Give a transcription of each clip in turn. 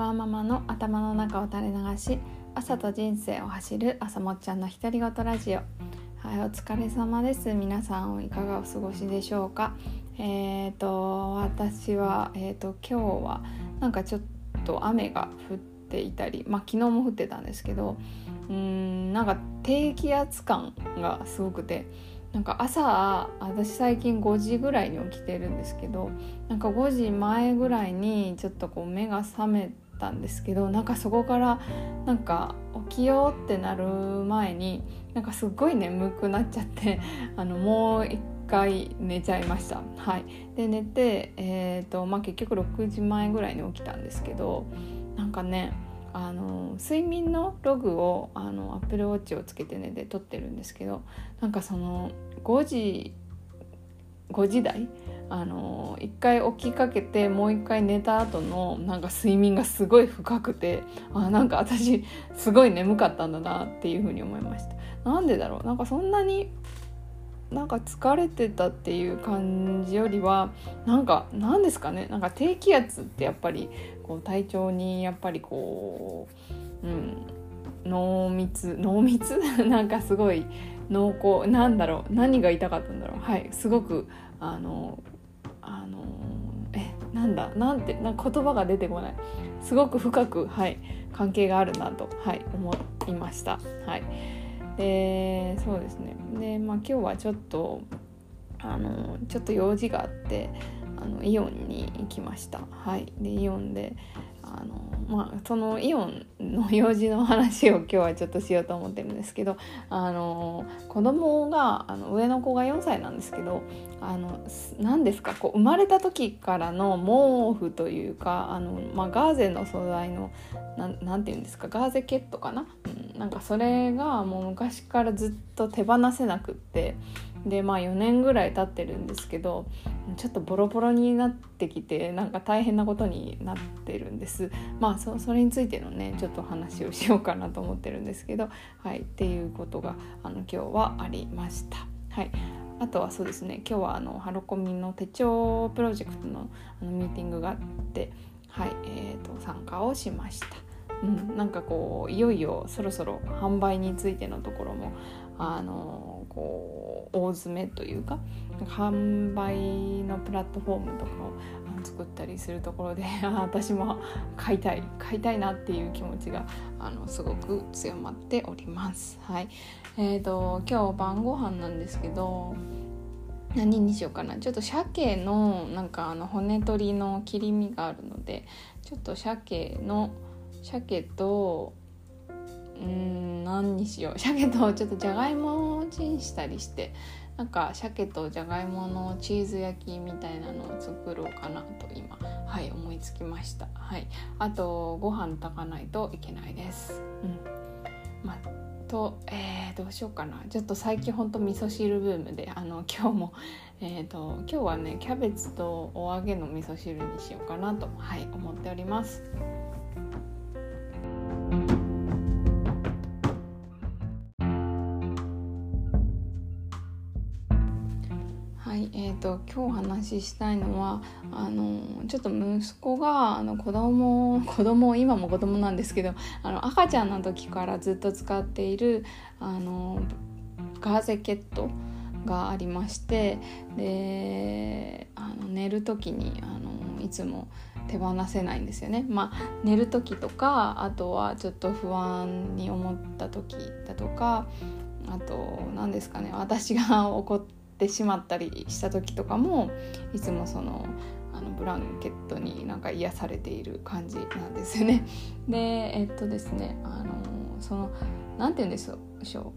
ワーママの頭の中を垂れ流し、朝と人生を走る朝もっちゃんの独り言ラジオ。はい、お疲れ様です。皆さんいかがお過ごしでしょうか。私は、今日はなんかちょっと雨が降っていたり、昨日も降ってたんですけど、なんか低気圧感がすごくて、なんか朝、私最近5時ぐらいに起きてるんですけど、なんか5時前ぐらいにちょっとこう目が覚めたんですけど、なんかそこからなんか起きようってなる前になんかすごい眠くなっちゃって、もう一回寝ちゃいました。はい、で寝て、結局6時前ぐらいに起きたんですけど、なんかね、睡眠のログをApple Watch をつけて寝て撮ってるんですけど、なんかその5時台1回起きかけてもう1回寝た後のなんか睡眠がすごい深くて、なんか私すごい眠かったんだなっていうふうに思いました。なんでだろう、なんかそんなになんか疲れてたっていう感じよりは、なんですかね、なんか低気圧ってやっぱりこう体調にやっぱりこう、濃密なんかすごい濃厚なんだろう、何が痛かったんだろう。はい、すごくなんか言葉が出てこない。すごく深く、はい、関係があるなと、はい、思いました。はい。そうですね。で、今日はちょっと用事があって、イオンに行きました。はい。でイオンでそのイオンの用事の話を今日はちょっとしようと思ってるんですけど、子供が上の子が4歳なんですけど、何ですか、こう生まれた時からの毛布というか、ガーゼの素材のなんていうんですか、ガーゼケットかな、なんかそれがもう昔からずっと手放せなくって、で4年ぐらい経ってるんですけど、ちょっとボロボロになってきて、なんか大変なことになってるんです。それについてのねちょっと話をしようかなと思ってるんですけど、はい、っていうことが今日はありました。はい、あとはそうですね、今日はハロコミの手帳プロジェクトのミーティングがあって、はい、参加をしました。なんかこういよいよそろそろ販売についてのところもこう大詰めというか、販売のプラットフォームとかを作ったりするところで、私も買いたいなっていう気持ちがすごく強まっております。はい、今日晩ご飯なんですけど、何にしようかな。ちょっと鮭のなんか骨取りの切り身があるので、ちょっと鮭と何にしよう、鮭とちょっとじゃがいもをチンしたりして、なんか鮭とじゃがいものチーズ焼きみたいなのを作ろうかなと今、はい、思いつきました。はい、あとご飯炊かないといけないです。どうしようかな。ちょっと最近ほんと味噌汁ブームで、今日も、今日はねキャベツとお揚げの味噌汁にしようかなと、はい、思っております。今日話したいのは、ちょっと息子が子供今も子供なんですけど、赤ちゃんの時からずっと使っているガーゼケットがありまして、で寝る時にいつも手放せないんですよね。寝る時とか、あとはちょっと不安に思った時だとか、あと何ですかね、私が怒ってしまったりした時とかも、いつもそのブランケットになんか癒されている感じなんですよね。でですね、そのなんて言うんでしょう、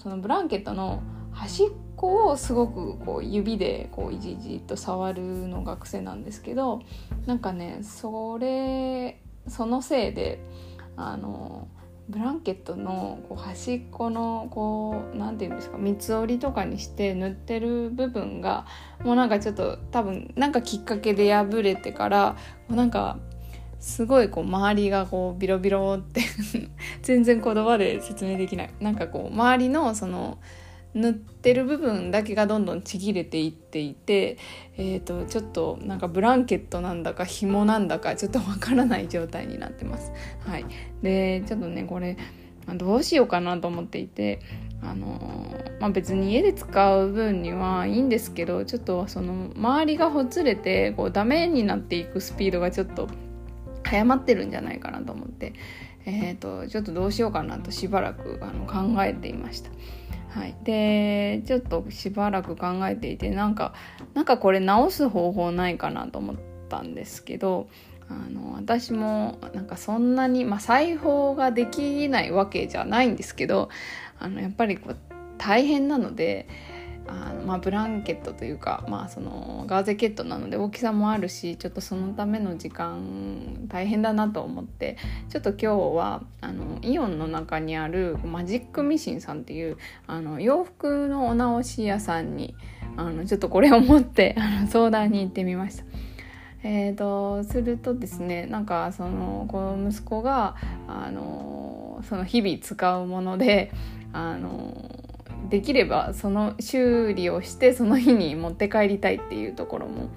そのブランケットの端っこをすごくこう指でこういじじっと触るのが癖なんですけど、なんかねそのせいでブランケットのこう端っこのこうなんていうんですか、三つ折りとかにして塗ってる部分がもうなんかちょっと多分なんかきっかけで破れてから、なんかすごいこう周りがこうビロビロって全然言葉で説明できない、なんかこう周りのその塗ってる部分だけがどんどんちぎれていっていて、ちょっとなんかブランケットなんだか紐なんだかちょっとわからない状態になってます。はい、でちょっとねこれどうしようかなと思っていて、別に家で使う分にはいいんですけど、ちょっとその周りがほつれてこうダメになっていくスピードがちょっと早まってるんじゃないかなと思って、ちょっとどうしようかなとしばらく考えていました。はい、でちょっとしばらく考えていてなんかこれ直す方法ないかなと思ったんですけど、私もなんかそんなに、裁縫ができないわけじゃないんですけど、やっぱりこう大変なのでブランケットというか、そのガーゼケットなので大きさもあるし、ちょっとそのための時間大変だなと思って、ちょっと今日はイオンの中にあるマジックミシンさんっていう洋服のお直し屋さんにちょっとこれを持って相談に行ってみました。するとですね、この息子がその日々使うものでできればその修理をしてその日に持って帰りたいっていうところも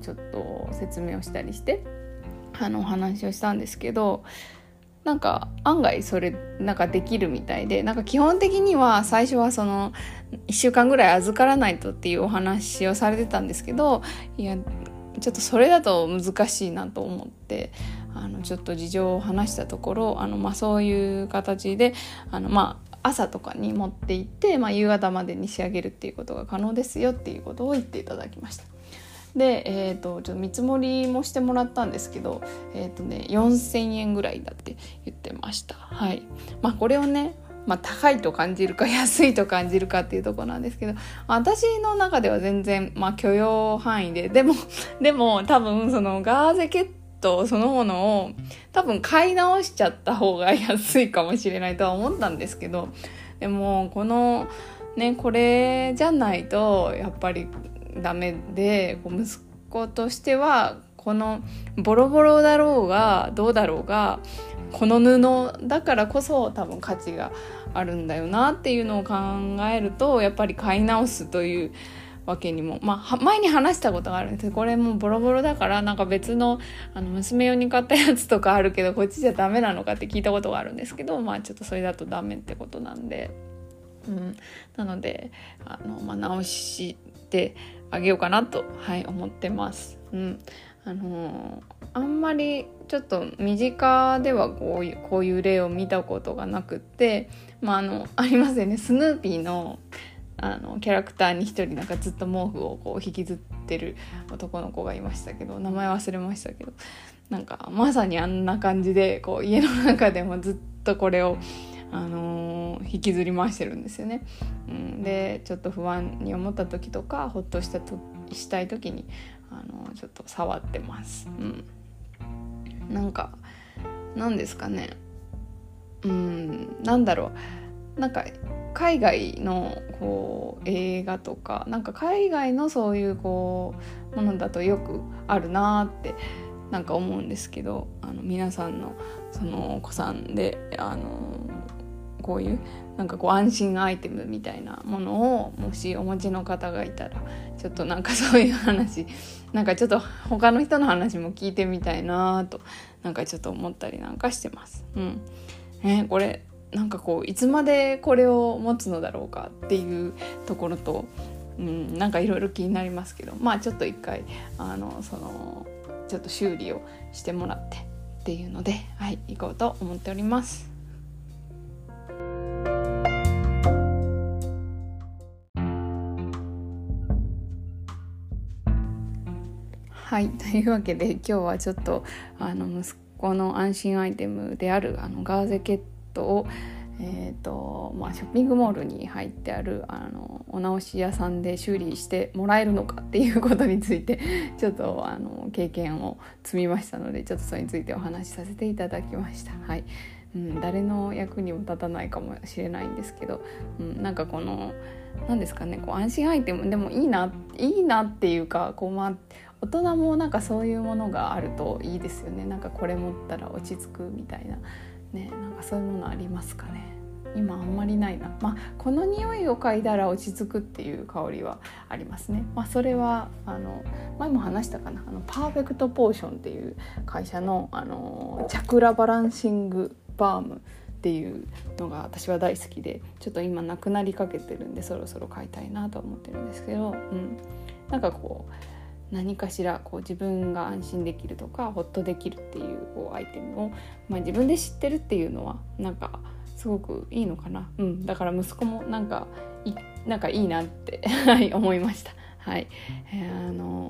ちょっと説明をしたりしてお話をしたんですけど、案外それできるみたいで、基本的には最初はその1週間ぐらい預からないとっていうお話をされてたんですけど、いやちょっとそれだと難しいなと思ってちょっと事情を話したところ、そういう形で朝とかに持って行って、夕方までに仕上げるっていうことが可能ですよっていうことを言っていただきました。で、ちょっと見積もりもしてもらったんですけど、4000円ぐらいだって言ってました。はい。これをね、高いと感じるか安いと感じるかっていうところなんですけど、私の中では全然、許容範囲で、でも多分そのガーゼケットそのものを多分買い直しちゃった方が安いかもしれないとは思ったんですけど、でもこれじゃないとやっぱりダメで、息子としてはこのボロボロだろうがどうだろうがこの布だからこそ多分価値があるんだよなっていうのを考えると、やっぱり買い直すというわけにも、前に話したことがあるんですけど、これもボロボロだから別の、娘用に買ったやつとかあるけどこっちじゃダメなのかって聞いたことがあるんですけど、ちょっとそれだとダメってことなんで、なので直してあげようかなと、思ってます。あんまりちょっと身近ではこういう例を見たことがなくて、ありますよね、スヌーピーのキャラクターに一人ずっと毛布を引きずってる男の子がいましたけど、名前忘れましたけど、まさにあんな感じで家の中でもずっとこれを引きずり回してるんですよね。でちょっと不安に思った時とかほっとしたい時にちょっと触ってます。なんですかね。海外の映画とか海外のそういうものだとよくあるなって思うんですけど、皆さんのそのお子さんでこういう安心アイテムみたいなものをもしお持ちの方がいたら、ちょっとそういう話ちょっと他の人の話も聞いてみたいなとちょっと思ったりしてます。これいつまでこれを持つのだろうかっていうところと、いろいろ気になりますけど、ちょっと一回ちょっと修理をしてもらってっていうので、行こうと思っております。はい、というわけで今日はちょっと息子の安心アイテムであるガーゼケットを、ショッピングモールに入ってあるお直し屋さんで修理してもらえるのかっていうことについてちょっと経験を積みましたので、ちょっとそれについてお話しさせていただきました。はい、誰の役にも立たないかもしれないんですけど、この何ですかね、安心アイテムでもいいなっていうか、大人もそういうものがあるといいですよね。これ持ったら落ち着くみたいなね、そういうものありますかね。今あんまりないな、この匂いを嗅いだら落ち着くっていう香りはありますね。それは前も話したかな、パーフェクトポーションっていう会社の、チャクラバランシングバームっていうのが私は大好きで、ちょっと今なくなりかけてるんでそろそろ買いたいなと思ってるんですけど、なんかこう何かしらこう自分が安心できるとかホッとできるってい こうアイテムを、自分で知ってるっていうのはなんかすごくいいのかな、だから息子もなんかいいなって思いました。はい、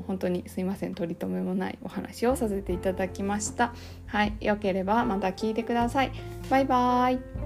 本当にすいません、取り留めもないお話をさせていただきました。はい、良ければまた聞いてください。バイバイ。